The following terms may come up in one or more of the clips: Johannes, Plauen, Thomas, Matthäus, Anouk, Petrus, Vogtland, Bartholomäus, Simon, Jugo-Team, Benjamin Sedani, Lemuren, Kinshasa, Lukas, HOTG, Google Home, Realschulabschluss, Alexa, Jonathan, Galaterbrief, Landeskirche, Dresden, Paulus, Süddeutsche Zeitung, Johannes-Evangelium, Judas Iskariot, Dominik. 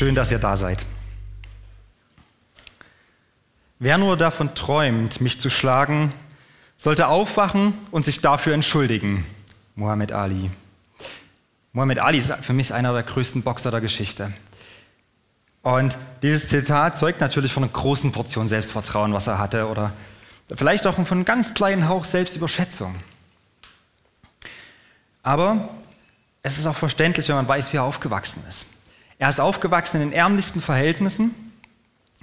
Schön, dass ihr da seid. Wer nur davon träumt, mich zu schlagen, sollte aufwachen und sich dafür entschuldigen. Muhammad Ali. Muhammad Ali ist für mich einer der größten Boxer der Geschichte. Und dieses Zitat zeugt natürlich von einer großen Portion Selbstvertrauen, was er hatte, oder vielleicht auch von einem ganz kleinen Hauch Selbstüberschätzung. Aber es ist auch verständlich, wenn man weiß, wie er aufgewachsen ist. Er ist aufgewachsen in den ärmlichsten Verhältnissen,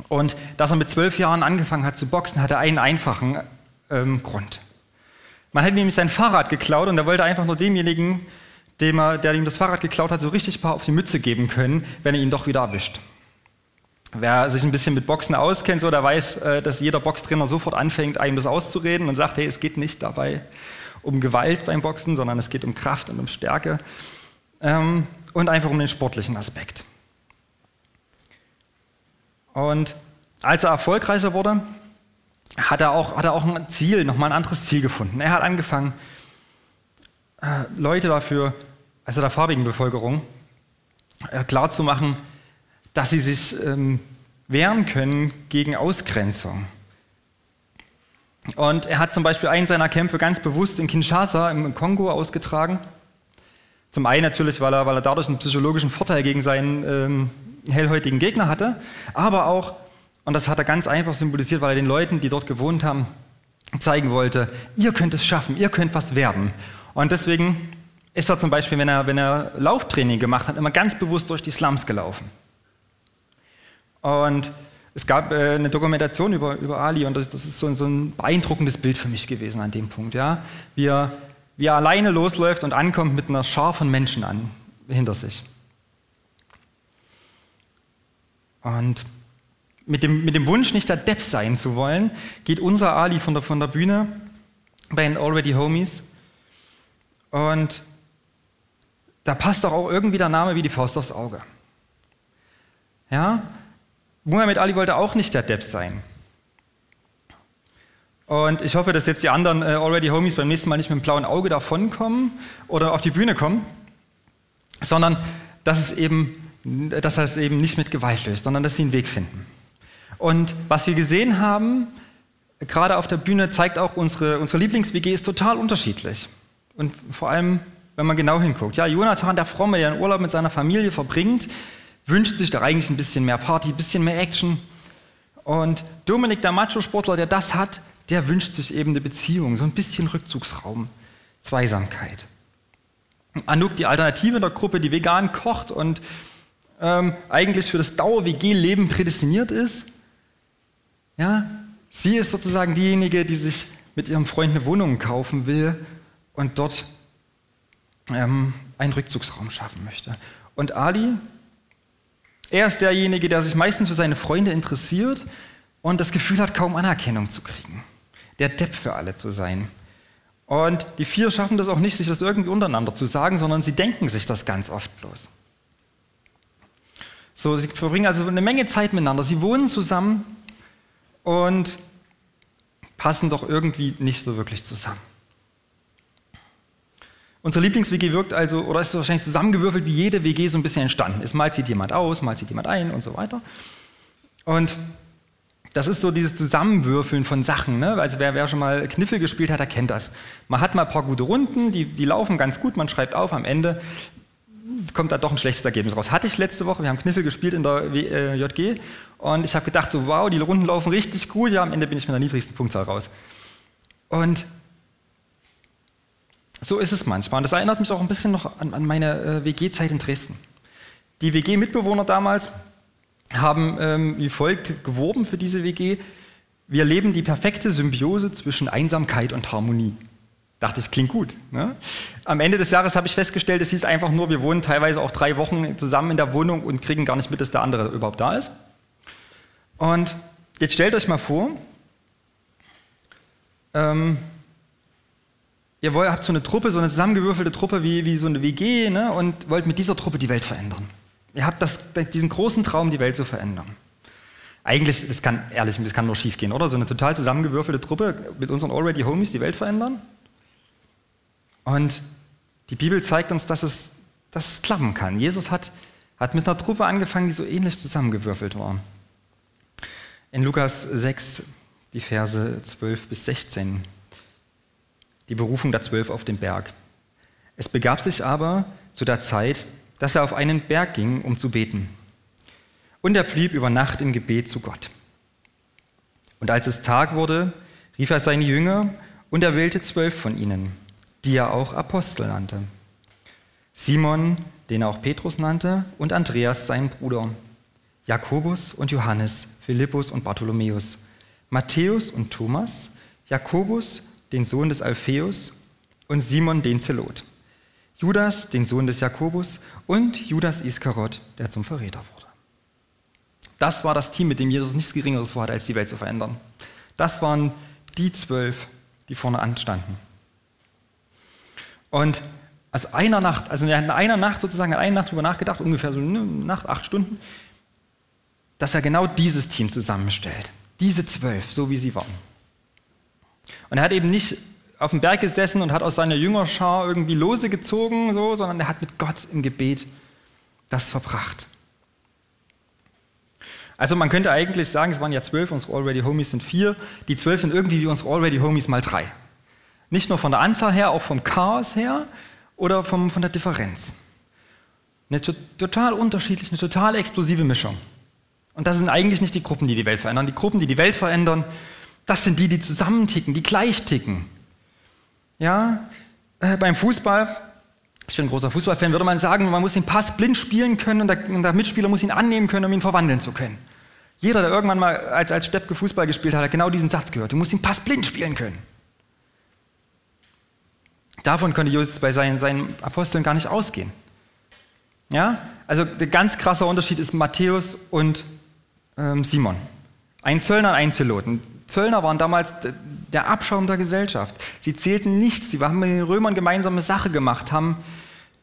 und dass er mit 12 Jahren angefangen hat zu boxen, hatte einen einfachen Grund. Man hat nämlich sein Fahrrad geklaut und er wollte einfach nur demjenigen, der ihm das Fahrrad geklaut hat, so richtig ein paar auf die Mütze geben können, wenn er ihn doch wieder erwischt. Wer sich ein bisschen mit Boxen auskennt, so, der weiß, dass jeder Boxtrainer sofort anfängt, einem das auszureden und sagt, hey, es geht nicht dabei um Gewalt beim Boxen, sondern es geht um Kraft und um Stärke und einfach um den sportlichen Aspekt. Und als er erfolgreicher wurde, hat er auch ein Ziel, nochmal ein anderes Ziel gefunden. Er hat angefangen, Leute dafür, also der farbigen Bevölkerung, klarzumachen, dass sie sich wehren können gegen Ausgrenzung. Und er hat zum Beispiel einen seiner Kämpfe ganz bewusst in Kinshasa im Kongo ausgetragen. Zum einen natürlich, weil er dadurch einen psychologischen Vorteil gegen seinen hellhäutigen Gegner hatte, aber auch, und das hat er ganz einfach symbolisiert, weil er den Leuten, die dort gewohnt haben, zeigen wollte, ihr könnt es schaffen, ihr könnt was werden. Und deswegen ist er zum Beispiel, wenn er Lauftraining gemacht hat, immer ganz bewusst durch die Slums gelaufen. Und es gab eine Dokumentation über Ali, und das ist so ein beeindruckendes Bild für mich gewesen an dem Punkt. Ja? Wie er alleine losläuft und ankommt mit einer Schar von Menschen hinter sich. Und mit dem Wunsch, nicht der Depp sein zu wollen, geht unser Ali von der Bühne bei den Already Homies. Und da passt doch auch irgendwie der Name wie die Faust aufs Auge. Ja? Muhammad Ali wollte auch nicht der Depp sein. Und ich hoffe, dass jetzt die anderen Already Homies beim nächsten Mal nicht mit dem blauen Auge davonkommen oder auf die Bühne kommen, sondern dass er es eben nicht mit Gewalt löst, sondern dass sie einen Weg finden. Und was wir gesehen haben, gerade auf der Bühne, zeigt auch, unsere Lieblings-WG ist total unterschiedlich. Und vor allem, wenn man genau hinguckt. Ja, Jonathan, der Fromme, der einen Urlaub mit seiner Familie verbringt, wünscht sich doch eigentlich ein bisschen mehr Party, ein bisschen mehr Action. Und Dominik, der Macho-Sportler, der das hat, der wünscht sich eben eine Beziehung, so ein bisschen Rückzugsraum, Zweisamkeit. Anouk, die Alternative der Gruppe, die vegan kocht und eigentlich für das Dauer-WG-Leben prädestiniert ist, ja, sie ist sozusagen diejenige, die sich mit ihrem Freund eine Wohnung kaufen will und dort einen Rückzugsraum schaffen möchte. Und Ali, er ist derjenige, der sich meistens für seine Freunde interessiert und das Gefühl hat, kaum Anerkennung zu kriegen. Der Depp für alle zu sein. Und die 4 schaffen das auch nicht, sich das irgendwie untereinander zu sagen, sondern sie denken sich das ganz oft bloß. So, sie verbringen also eine Menge Zeit miteinander. Sie wohnen zusammen und passen doch irgendwie nicht so wirklich zusammen. Unsere Lieblings-WG wirkt also, oder ist wahrscheinlich zusammengewürfelt, wie jede WG so ein bisschen entstanden ist. Mal zieht jemand aus, mal zieht jemand ein und so weiter. Und das ist so dieses Zusammenwürfeln von Sachen. Ne? Also wer schon mal Kniffel gespielt hat, der kennt das. Man hat mal ein paar gute Runden, die laufen ganz gut, man schreibt auf, am Ende kommt da doch ein schlechtes Ergebnis raus. Hatte ich letzte Woche, wir haben Kniffel gespielt in der JG und ich habe gedacht, so wow, die Runden laufen richtig gut, ja, am Ende bin ich mit der niedrigsten Punktzahl raus. Und so ist es manchmal. Und das erinnert mich auch ein bisschen noch an meine WG-Zeit in Dresden. Die WG-Mitbewohner damals haben wie folgt geworben für diese WG. Wir leben die perfekte Symbiose zwischen Einsamkeit und Harmonie. Dachte ich, klingt gut. Ne? Am Ende des Jahres habe ich festgestellt, es hieß einfach nur, wir wohnen teilweise auch 3 Wochen zusammen in der Wohnung und kriegen gar nicht mit, dass der andere überhaupt da ist. Und jetzt stellt euch mal vor, ihr habt so eine Truppe, so eine zusammengewürfelte Truppe wie so eine WG, ne? Und wollt mit dieser Truppe die Welt verändern. Ihr habt diesen großen Traum, die Welt zu verändern. Eigentlich, das kann nur schief gehen, oder? So eine total zusammengewürfelte Truppe mit unseren Already Homies die Welt verändern. Und die Bibel zeigt uns, dass es klappen kann. Jesus hat Hat mit einer Truppe angefangen, die so ähnlich zusammengewürfelt war. In Lukas 6, die Verse 12 bis 16, die Berufung der 12 auf den Berg. Es begab sich aber zu der Zeit, dass er auf einen Berg ging, um zu beten. Und er blieb über Nacht im Gebet zu Gott. Und als es Tag wurde, rief er seine Jünger und er wählte 12 von ihnen, die er auch Apostel nannte. Simon, den er auch Petrus nannte, und Andreas, seinen Bruder, Jakobus und Johannes, Philippus und Bartholomäus, Matthäus und Thomas, Jakobus, den Sohn des Alpheus, und Simon, den Zelot, Judas, den Sohn des Jakobus, und Judas Iskariot, der zum Verräter wurde. Das war das Team, mit dem Jesus nichts Geringeres vorhatte, als die Welt zu verändern. Das waren die 12, die vorne anstanden. Und er hat in einer Nacht darüber nachgedacht, ungefähr so eine Nacht, 8 Stunden, dass er genau dieses Team zusammenstellt. Diese 12, so wie sie waren. Und er hat eben nicht auf dem Berg gesessen und hat aus seiner Jüngerschar irgendwie Lose gezogen, so, sondern er hat mit Gott im Gebet das verbracht. Also man könnte eigentlich sagen, es waren ja 12, unsere Already Homies sind 4. Die 12 sind irgendwie wie unsere Already Homies mal 3. Nicht nur von der Anzahl her, auch vom Chaos her oder von der Differenz. Eine total unterschiedliche, eine total explosive Mischung. Und das sind eigentlich nicht die Gruppen, die die Welt verändern. Die Gruppen, die die Welt verändern, das sind die, die zusammenticken, die gleich ticken. Ja, beim Fußball, ich bin ein großer Fußballfan, würde man sagen, man muss den Pass blind spielen können und der Mitspieler muss ihn annehmen können, um ihn verwandeln zu können. Jeder, der irgendwann mal als Steppke Fußball gespielt hat, hat genau diesen Satz gehört. Du musst den Pass blind spielen können. Davon konnte Jesus bei seinen Aposteln gar nicht ausgehen. Ja, also der ganz krasse Unterschied ist Matthäus und Simon. Ein Zöllner und ein Zeloten. Zöllner waren damals der Abschaum der Gesellschaft. Sie zählten nichts, sie haben mit den Römern gemeinsame Sache gemacht, haben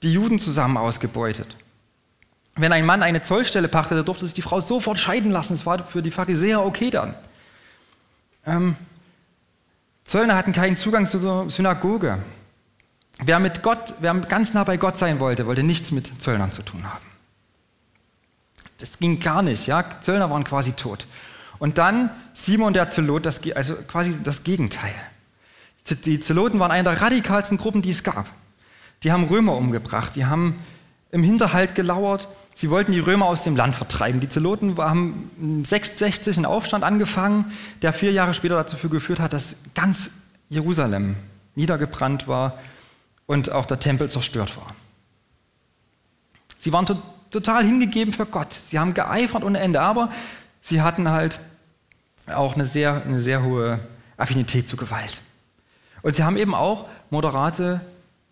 die Juden zusammen ausgebeutet. Wenn ein Mann eine Zollstelle pachtete, durfte sich die Frau sofort scheiden lassen. Das war für die Pharisäer okay dann. Zöllner hatten keinen Zugang zur Synagoge. Wer ganz nah bei Gott sein wollte, wollte nichts mit Zöllnern zu tun haben. Das ging gar nicht, ja? Zöllner waren quasi tot. Und dann Simon der Zelot, also quasi das Gegenteil. Die Zeloten waren eine der radikalsten Gruppen, die es gab. Die haben Römer umgebracht, die haben im Hinterhalt gelauert, sie wollten die Römer aus dem Land vertreiben. Die Zeloten haben 66 einen Aufstand angefangen, der 4 Jahre später dazu geführt hat, dass ganz Jerusalem niedergebrannt war und auch der Tempel zerstört war. Sie waren total hingegeben für Gott, sie haben geeifert ohne Ende, aber sie hatten halt auch eine sehr hohe Affinität zu Gewalt. Und sie haben eben auch moderate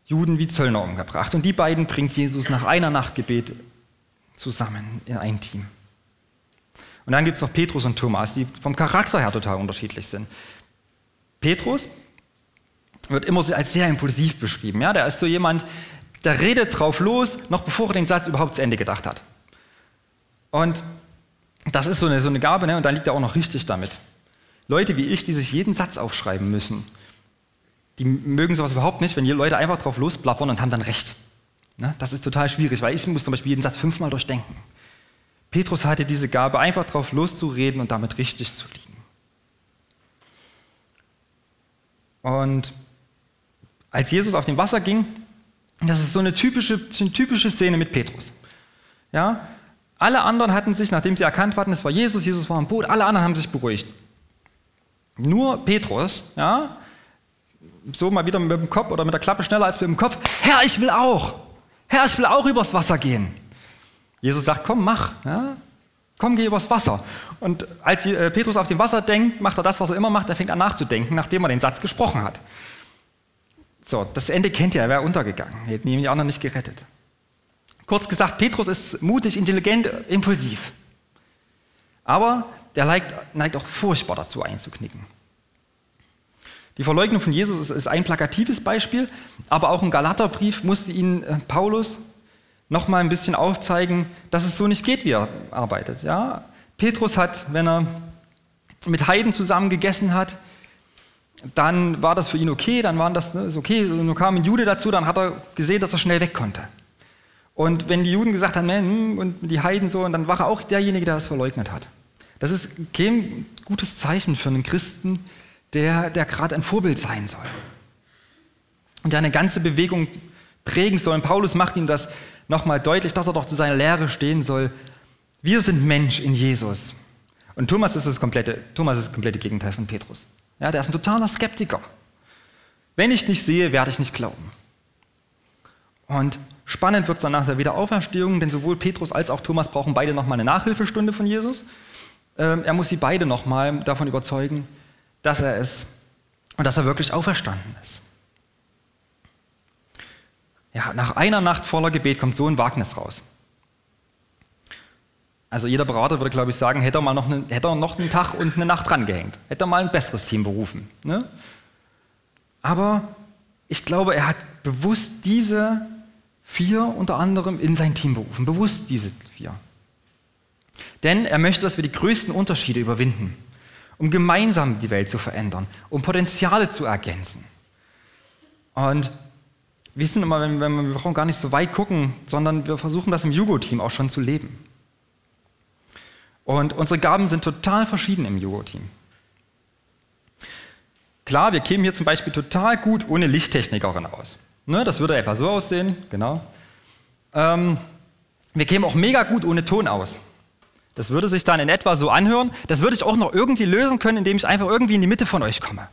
Juden wie Zöllner umgebracht. Und die beiden bringt Jesus nach einer Nacht Gebet zusammen in ein Team. Und dann gibt es noch Petrus und Thomas, die vom Charakter her total unterschiedlich sind. Petrus wird immer als sehr impulsiv beschrieben. Ja? Der ist so jemand, der redet drauf los, noch bevor er den Satz überhaupt zu Ende gedacht hat. Und das ist so eine Gabe, ne? Und dann liegt er auch noch richtig damit. Leute wie ich, die sich jeden Satz aufschreiben müssen, die mögen sowas überhaupt nicht, wenn die Leute einfach drauf losplappern und haben dann recht. Ne? Das ist total schwierig, weil ich muss zum Beispiel jeden Satz 5-mal durchdenken. Petrus hatte diese Gabe, einfach drauf loszureden und damit richtig zu liegen. Und als Jesus auf dem Wasser ging, das ist so eine typische Szene mit Petrus. Ja? Alle anderen hatten sich, nachdem sie erkannt hatten, es war Jesus, Jesus war im Boot, alle anderen haben sich beruhigt. Nur Petrus, ja, so mal wieder mit dem Kopf oder mit der Klappe schneller als mit dem Kopf, Herr, ich will auch. Herr, ich will auch übers Wasser gehen. Jesus sagt, komm, mach. Ja? Komm, geh übers Wasser. Und als Petrus auf dem Wasser denkt, macht er das, was er immer macht, er fängt an nachzudenken, nachdem er den Satz gesprochen hat. So, das Ende kennt ihr, er wäre untergegangen, hätten ihn die anderen nicht gerettet. Kurz gesagt, Petrus ist mutig, intelligent, impulsiv. Aber der neigt auch furchtbar dazu einzuknicken. Die Verleugnung von Jesus ist ein plakatives Beispiel, aber auch im Galaterbrief musste ihnen Paulus noch mal ein bisschen aufzeigen, dass es so nicht geht, wie er arbeitet. Ja? Petrus hat, wenn er mit Heiden zusammen gegessen hat, dann war das für ihn okay, dann war das okay. Nur kam ein Jude dazu, dann hat er gesehen, dass er schnell weg konnte. Und wenn die Juden gesagt haben, und die Heiden so, und dann war auch derjenige, der das verleugnet hat. Das ist kein gutes Zeichen für einen Christen, der gerade ein Vorbild sein soll. Und der eine ganze Bewegung prägen soll. Und Paulus macht ihm das nochmal deutlich, dass er doch zu seiner Lehre stehen soll. Wir sind Mensch in Jesus. Und Thomas ist das komplette Gegenteil von Petrus. Ja, der ist ein totaler Skeptiker. Wenn ich nicht sehe, werde ich nicht glauben. Und spannend wird es dann nach der Wiederauferstehung, denn sowohl Petrus als auch Thomas brauchen beide nochmal eine Nachhilfestunde von Jesus. Er muss sie beide nochmal davon überzeugen, dass er es und dass er wirklich auferstanden ist. Ja, nach einer Nacht voller Gebet kommt so ein Wagnis raus. Also jeder Berater würde, glaube ich, sagen, hätte er noch einen Tag und eine Nacht drangehängt. Hätte er mal ein besseres Team berufen. Ne? Aber ich glaube, er hat bewusst diese 4 unter anderem in sein Team berufen. Bewusst diese 4. Denn er möchte, dass wir die größten Unterschiede überwinden, um gemeinsam die Welt zu verändern, um Potenziale zu ergänzen. Und wir sind immer, wir brauchen gar nicht so weit gucken, sondern wir versuchen das im Jugo-Team auch schon zu leben. Und unsere Gaben sind total verschieden im Jugo-Team. Klar, wir kämen hier zum Beispiel total gut ohne Lichttechnikerin aus. Ne, das würde etwa so aussehen, genau. Wir kämen auch mega gut ohne Ton aus. Das würde sich dann in etwa so anhören. Das würde ich auch noch irgendwie lösen können, indem ich einfach irgendwie in die Mitte von euch komme.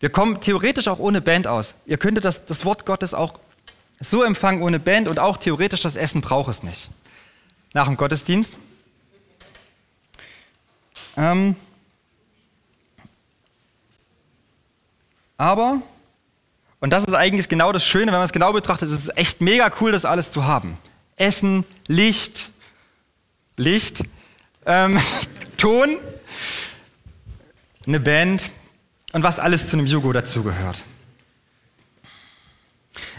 Wir kommen theoretisch auch ohne Band aus. Ihr könntet das Wort Gottes auch so empfangen ohne Band und auch theoretisch das Essen braucht es nicht. Nach dem Gottesdienst. Aber, und das ist eigentlich genau das Schöne, wenn man es genau betrachtet, ist es echt mega cool, das alles zu haben. Essen, Licht, Ton, eine Band und was alles zu einem Jugo dazugehört.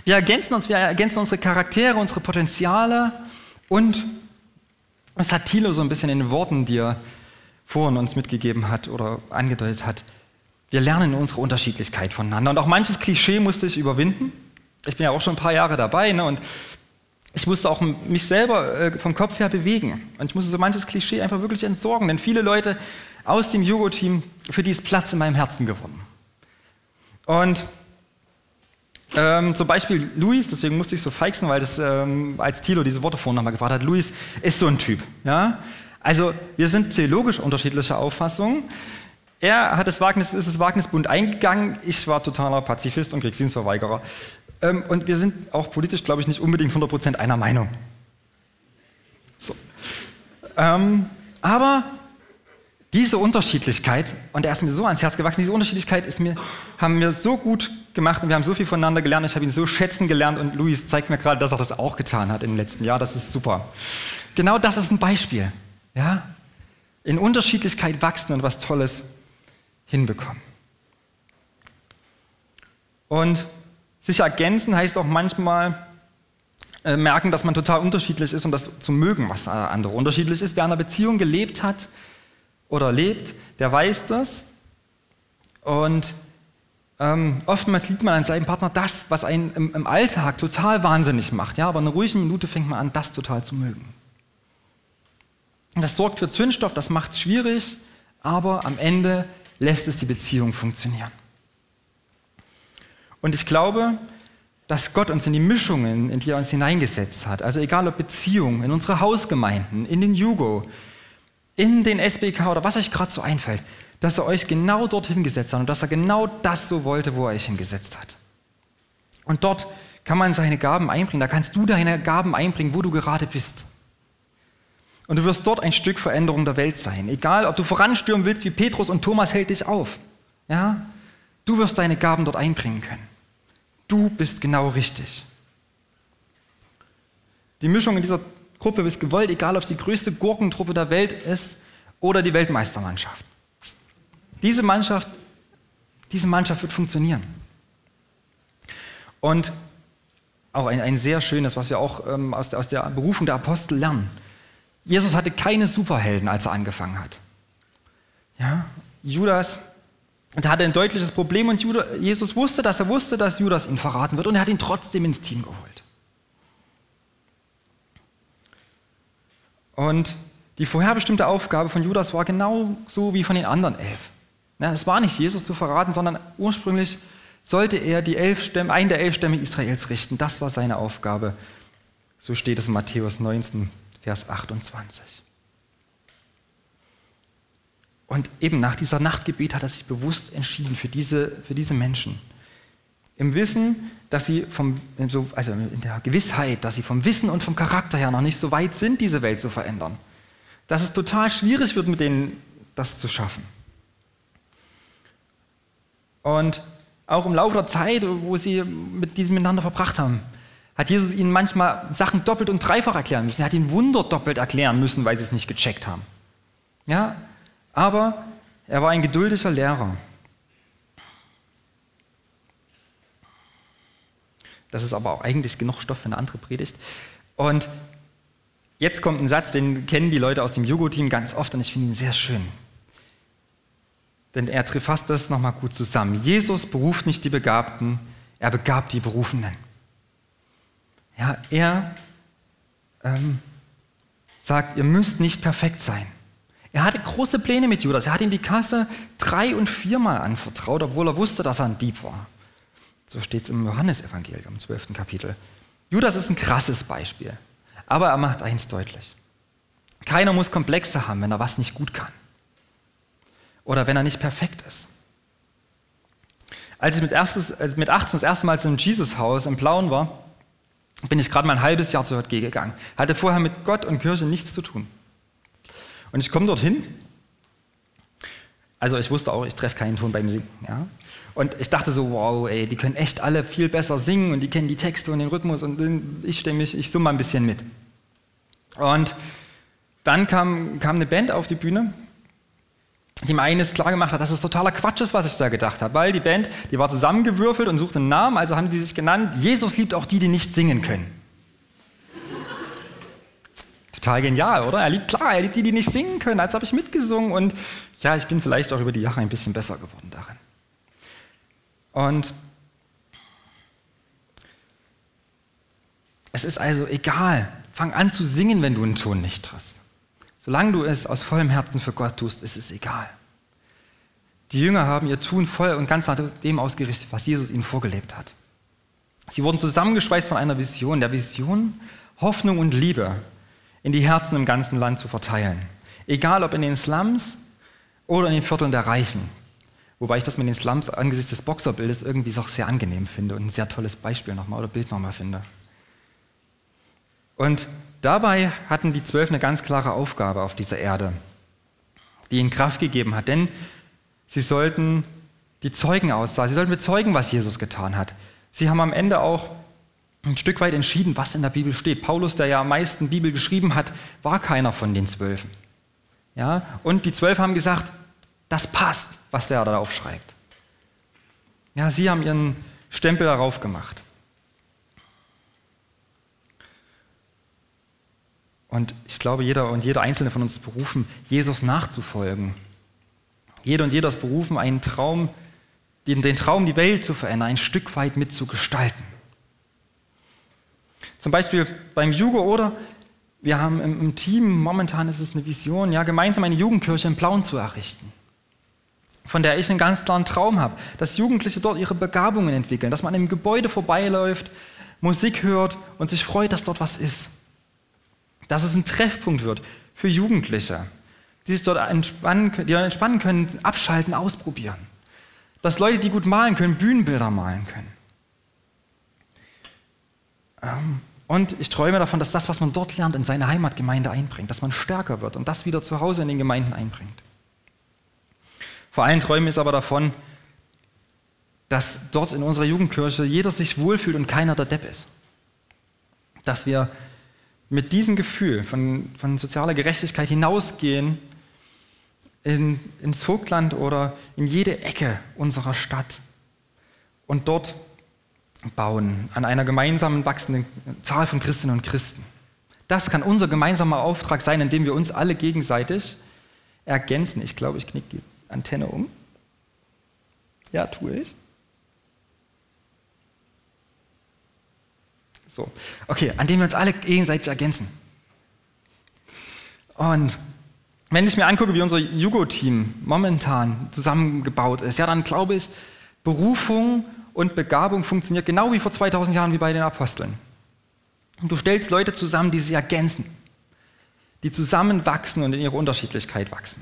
Wir ergänzen unsere Charaktere, unsere Potenziale und das hat Thilo so ein bisschen in den Worten, die er vorhin uns mitgegeben hat oder angedeutet hat. Wir lernen unsere Unterschiedlichkeit voneinander. Und auch manches Klischee musste ich überwinden. Ich bin ja auch schon ein paar Jahre dabei, ne? Und ich musste auch mich selber vom Kopf her bewegen. Und ich musste so manches Klischee einfach wirklich entsorgen. Denn viele Leute aus dem Jugo-Team, für die ist Platz in meinem Herzen geworden. Und zum Beispiel Luis, deswegen musste ich so feixen, weil das, als Thilo diese Worte vorhin nochmal gefragt hat, Luis ist so ein Typ. Ja? Also wir sind theologisch unterschiedlicher Auffassungen. Er hat ist das Wagnisbund eingegangen, ich war totaler Pazifist und Kriegsdienstverweigerer. Und wir sind auch politisch, glaube ich, nicht unbedingt 100% einer Meinung. So. Aber diese Unterschiedlichkeit, und er ist mir so ans Herz gewachsen, diese Unterschiedlichkeit haben wir so gut gemacht und wir haben so viel voneinander gelernt, ich habe ihn so schätzen gelernt und Luis zeigt mir gerade, dass er das auch getan hat im letzten Jahr, das ist super. Genau das ist ein Beispiel. Ja? In Unterschiedlichkeit wachsen und was Tolles hinbekommen. Und sich ergänzen heißt auch manchmal merken, dass man total unterschiedlich ist und das zu mögen, was andere unterschiedlich ist. Wer in einer Beziehung gelebt hat oder lebt, der weiß das. Und oftmals liebt man an seinem Partner das, was einen im Alltag total wahnsinnig macht. Ja? Aber in einer ruhigen Minute fängt man an, das total zu mögen. Und das sorgt für Zündstoff, das macht es schwierig, aber am Ende lässt es die Beziehung funktionieren. Und ich glaube, dass Gott uns in die Mischungen, in die er uns hineingesetzt hat, also egal ob Beziehungen, in unsere Hausgemeinden, in den Jugo, in den SBK oder was euch gerade so einfällt, dass er euch genau dort hingesetzt hat und dass er genau das so wollte, wo er euch hingesetzt hat. Und dort kann man seine Gaben einbringen, da kannst du deine Gaben einbringen, wo du gerade bist. Und du wirst dort ein Stück Veränderung der Welt sein. Egal, ob du voranstürmen willst, wie Petrus und Thomas hält dich auf. Ja? Du wirst deine Gaben dort einbringen können. Du bist genau richtig. Die Mischung in dieser Gruppe ist gewollt, egal ob es die größte Gurkentruppe der Welt ist oder die Weltmeistermannschaft. Diese Mannschaft wird funktionieren. Und auch ein sehr schönes, was wir auch aus der Berufung der Apostel lernen. Jesus hatte keine Superhelden, als er angefangen hat. Ja, Judas, der hatte ein deutliches Problem und Jesus wusste, dass Judas ihn verraten wird und er hat ihn trotzdem ins Team geholt. Und die vorherbestimmte Aufgabe von Judas war genauso wie von den anderen 11. Es war nicht, Jesus zu verraten, sondern ursprünglich sollte er einen der 11 Stämme Israels richten. Das war seine Aufgabe. So steht es in Matthäus 19, Vers 28. Und eben nach dieser Nachtgebet hat er sich bewusst entschieden für diese Menschen. Im Wissen, dass sie in der Gewissheit, dass sie vom Wissen und vom Charakter her noch nicht so weit sind, diese Welt zu verändern. Dass es total schwierig wird, mit denen das zu schaffen. Und auch im Laufe der Zeit, wo sie mit diesem miteinander verbracht haben, hat Jesus ihnen manchmal Sachen doppelt und dreifach erklären müssen. Er hat ihnen Wunder doppelt erklären müssen, weil sie es nicht gecheckt haben. Ja, aber er war ein geduldiger Lehrer. Das ist aber auch eigentlich genug Stoff für eine andere Predigt. Und jetzt kommt ein Satz, den kennen die Leute aus dem Jugo-Team ganz oft und ich finde ihn sehr schön. Denn er fasst das nochmal gut zusammen. Jesus beruft nicht die Begabten, er begabt die Berufenen. Ja, er sagt, ihr müsst nicht perfekt sein. Er hatte große Pläne mit Judas. Er hat ihm die Kasse 3- und 4-mal anvertraut, obwohl er wusste, dass er ein Dieb war. So steht es im Johannes-Evangelium, im 12. Kapitel. Judas ist ein krasses Beispiel, aber er macht eins deutlich. Keiner muss Komplexe haben, wenn er was nicht gut kann oder wenn er nicht perfekt ist. Als ich mit 18 das erste Mal zum Jesus-Haus in Plauen war, bin ich gerade mal ein halbes Jahr zur HOTG gegangen. Hatte vorher mit Gott und Kirche nichts zu tun. Und ich komme dorthin. Also ich wusste auch, ich treffe keinen Ton beim Singen. Ja? Und ich dachte so, wow, ey, die können echt alle viel besser singen und die kennen die Texte und den Rhythmus und ich summe mal ein bisschen mit. Und dann kam eine Band auf die Bühne, die mir eines klar gemacht hat, dass es totaler Quatsch ist, was ich da gedacht habe, weil die Band, die war zusammengewürfelt und suchte einen Namen, also haben die sich genannt, Jesus liebt auch die, die nicht singen können. Total genial, oder? Er liebt die, die nicht singen können, als habe ich mitgesungen und ja, ich bin vielleicht auch über die Jahre ein bisschen besser geworden darin. Und es ist also egal, fang an zu singen, wenn du einen Ton nicht triffst. Solange du es aus vollem Herzen für Gott tust, ist es egal. Die Jünger haben ihr Tun voll und ganz nach dem ausgerichtet, was Jesus ihnen vorgelebt hat. Sie wurden zusammengeschweißt von einer Vision, der Vision, Hoffnung und Liebe in die Herzen im ganzen Land zu verteilen. Egal ob in den Slums oder in den Vierteln der Reichen. Wobei ich das mit den Slums angesichts des Boxerbildes irgendwie auch sehr angenehm finde und ein sehr tolles Beispiel nochmal oder Bild nochmal finde. Und dabei hatten die 12 eine ganz klare Aufgabe auf dieser Erde, die ihnen Kraft gegeben hat, denn sie sollten die Zeugen aussagen, sie sollten bezeugen, was Jesus getan hat. Sie haben am Ende auch ein Stück weit entschieden, was in der Bibel steht. Paulus, der ja am meisten Bibel geschrieben hat, war keiner von den 12. Ja? Und die 12 haben gesagt, das passt, was der da aufschreibt. Ja, sie haben ihren Stempel darauf gemacht. Und ich glaube, jeder und jede Einzelne von uns ist berufen, Jesus nachzufolgen. Jede und jeder ist berufen, den Traum, die Welt zu verändern, ein Stück weit mitzugestalten. Zum Beispiel beim Jugo, oder? Wir haben im Team, momentan ist es eine Vision, ja, gemeinsam eine Jugendkirche in Plauen zu errichten, von der ich einen ganz klaren Traum habe, dass Jugendliche dort ihre Begabungen entwickeln, dass man im Gebäude vorbeiläuft, Musik hört und sich freut, dass dort was ist. Dass es ein Treffpunkt wird für Jugendliche, die sich dort entspannen können, abschalten, ausprobieren. Dass Leute, die gut malen können, Bühnenbilder malen können. Und ich träume davon, dass das, was man dort lernt, in seine Heimatgemeinde einbringt, dass man stärker wird und das wieder zu Hause in den Gemeinden einbringt. Vor allem träume ich aber davon, dass dort in unserer Jugendkirche jeder sich wohlfühlt und keiner der Depp ist. Dass wir mit diesem Gefühl von sozialer Gerechtigkeit hinausgehen ins Vogtland oder in jede Ecke unserer Stadt und dort bauen an einer gemeinsamen wachsenden Zahl von Christinnen und Christen. Das kann unser gemeinsamer Auftrag sein, indem wir uns alle gegenseitig ergänzen. Ich glaube, ich knicke die Antenne um. Ja, tue ich. So, okay, an dem wir uns alle gegenseitig ergänzen. Und wenn ich mir angucke, wie unser Jugo-Team momentan zusammengebaut ist, ja, dann glaube ich, Berufung und Begabung funktioniert genau wie vor 2000 Jahren wie bei den Aposteln. Und du stellst Leute zusammen, die sich ergänzen, die zusammenwachsen und in ihrer Unterschiedlichkeit wachsen.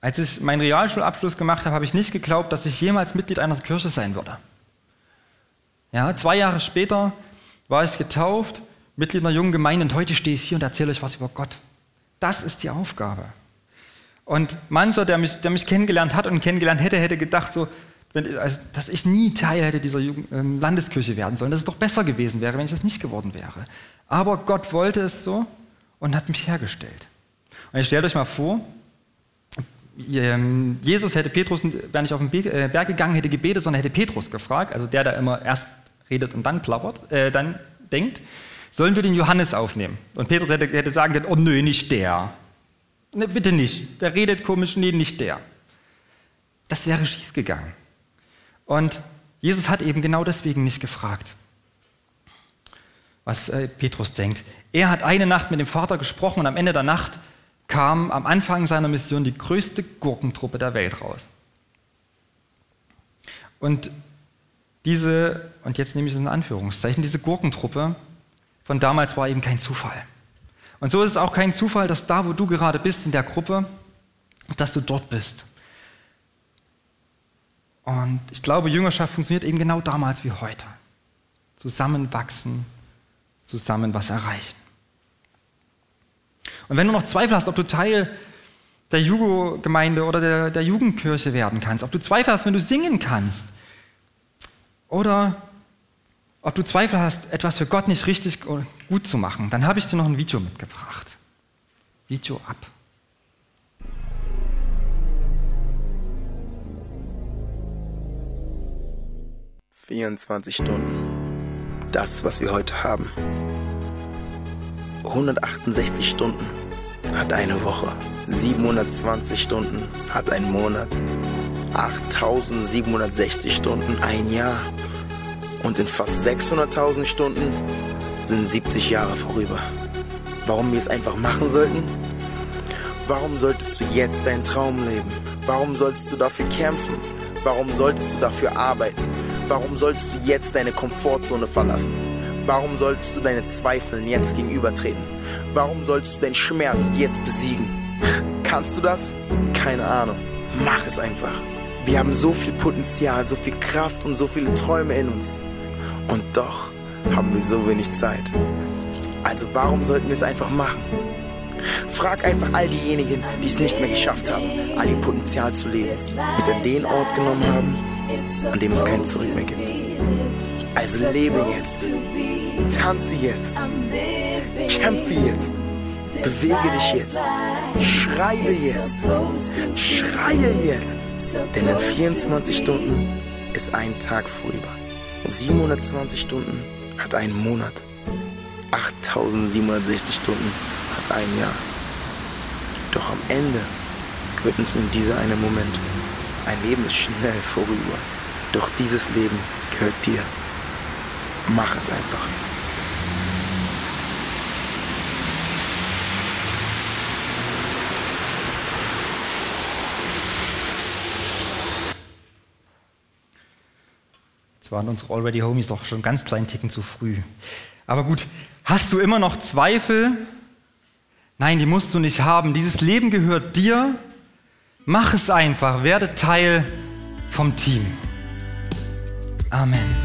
Als ich meinen Realschulabschluss gemacht habe, habe ich nicht geglaubt, dass ich jemals Mitglied einer Kirche sein würde. Ja, 2 Jahre später war ich getauft, Mitglied einer jungen Gemeinde, und heute stehe ich hier und erzähle euch was über Gott. Das ist die Aufgabe. Und mancher, der mich kennengelernt hat und kennengelernt hätte gedacht, so, dass ich nie Teil hätte dieser Landeskirche werden sollen, dass es doch besser gewesen wäre, wenn ich das nicht geworden wäre. Aber Gott wollte es so und hat mich hergestellt. Und ich stelle euch mal vor, Jesus hätte Petrus, wäre nicht auf den Berg gegangen, hätte gebetet, sondern hätte Petrus gefragt, also der immer erst redet und dann plappert, dann denkt, sollen wir den Johannes aufnehmen? Und Petrus hätte sagen können, oh nö, nicht der. Ne, bitte nicht, der redet komisch, nee, nicht der. Das wäre schiefgegangen. Und Jesus hat eben genau deswegen nicht gefragt, was Petrus denkt. Er hat eine Nacht mit dem Vater gesprochen und am Ende der Nacht kam am Anfang seiner Mission die größte Gurkentruppe der Welt raus. Und und jetzt nehme ich es in Anführungszeichen, diese Gurkentruppe von damals war eben kein Zufall. Und so ist es auch kein Zufall, dass da, wo du gerade bist in der Gruppe, dass du dort bist. Und ich glaube, Jüngerschaft funktioniert eben genau damals wie heute. Zusammenwachsen, zusammen was erreichen. Und wenn du noch Zweifel hast, ob du Teil der Jugo-Gemeinde oder der Jugendkirche werden kannst, ob du Zweifel hast, wenn du singen kannst, oder ob du Zweifel hast, etwas für Gott nicht richtig oder gut zu machen, dann habe ich dir noch ein Video mitgebracht. Video ab. "24 Stunden. Das, was wir heute haben. 168 Stunden hat eine Woche. 720 Stunden hat ein Monat. 8.760 Stunden ein Jahr. Und in fast 600.000 Stunden sind 70 Jahre vorüber. Warum wir es einfach machen sollten? Warum solltest du jetzt deinen Traum leben? Warum solltest du dafür kämpfen? Warum solltest du dafür arbeiten? Warum solltest du jetzt deine Komfortzone verlassen? Warum solltest du deine Zweifeln jetzt gegenübertreten? Warum solltest du deinen Schmerz jetzt besiegen? Kannst du das? Keine Ahnung. Mach es einfach. Wir haben so viel Potenzial, so viel Kraft und so viele Träume in uns. Und doch haben wir so wenig Zeit. Also warum sollten wir es einfach machen? Frag einfach all diejenigen, die es nicht mehr geschafft haben, all ihr Potenzial zu leben, die dann den Ort genommen haben, an dem es kein Zurück mehr gibt. Also lebe jetzt, tanze jetzt, kämpfe jetzt, bewege dich jetzt, schreibe jetzt, schreie jetzt. Denn in 24 Stunden ist ein Tag vorüber. 720 Stunden hat einen Monat. 8.760 Stunden hat ein Jahr. Doch am Ende gehört uns nur dieser eine Moment. Ein Leben ist schnell vorüber. Doch dieses Leben gehört dir. Mach es einfach. Das waren unsere Already Homies doch schon einen ganz kleinen Ticken zu früh. Aber gut, hast du immer noch Zweifel? Nein, die musst du nicht haben. Dieses Leben gehört dir. Mach es einfach. Werde Teil vom Team. Amen.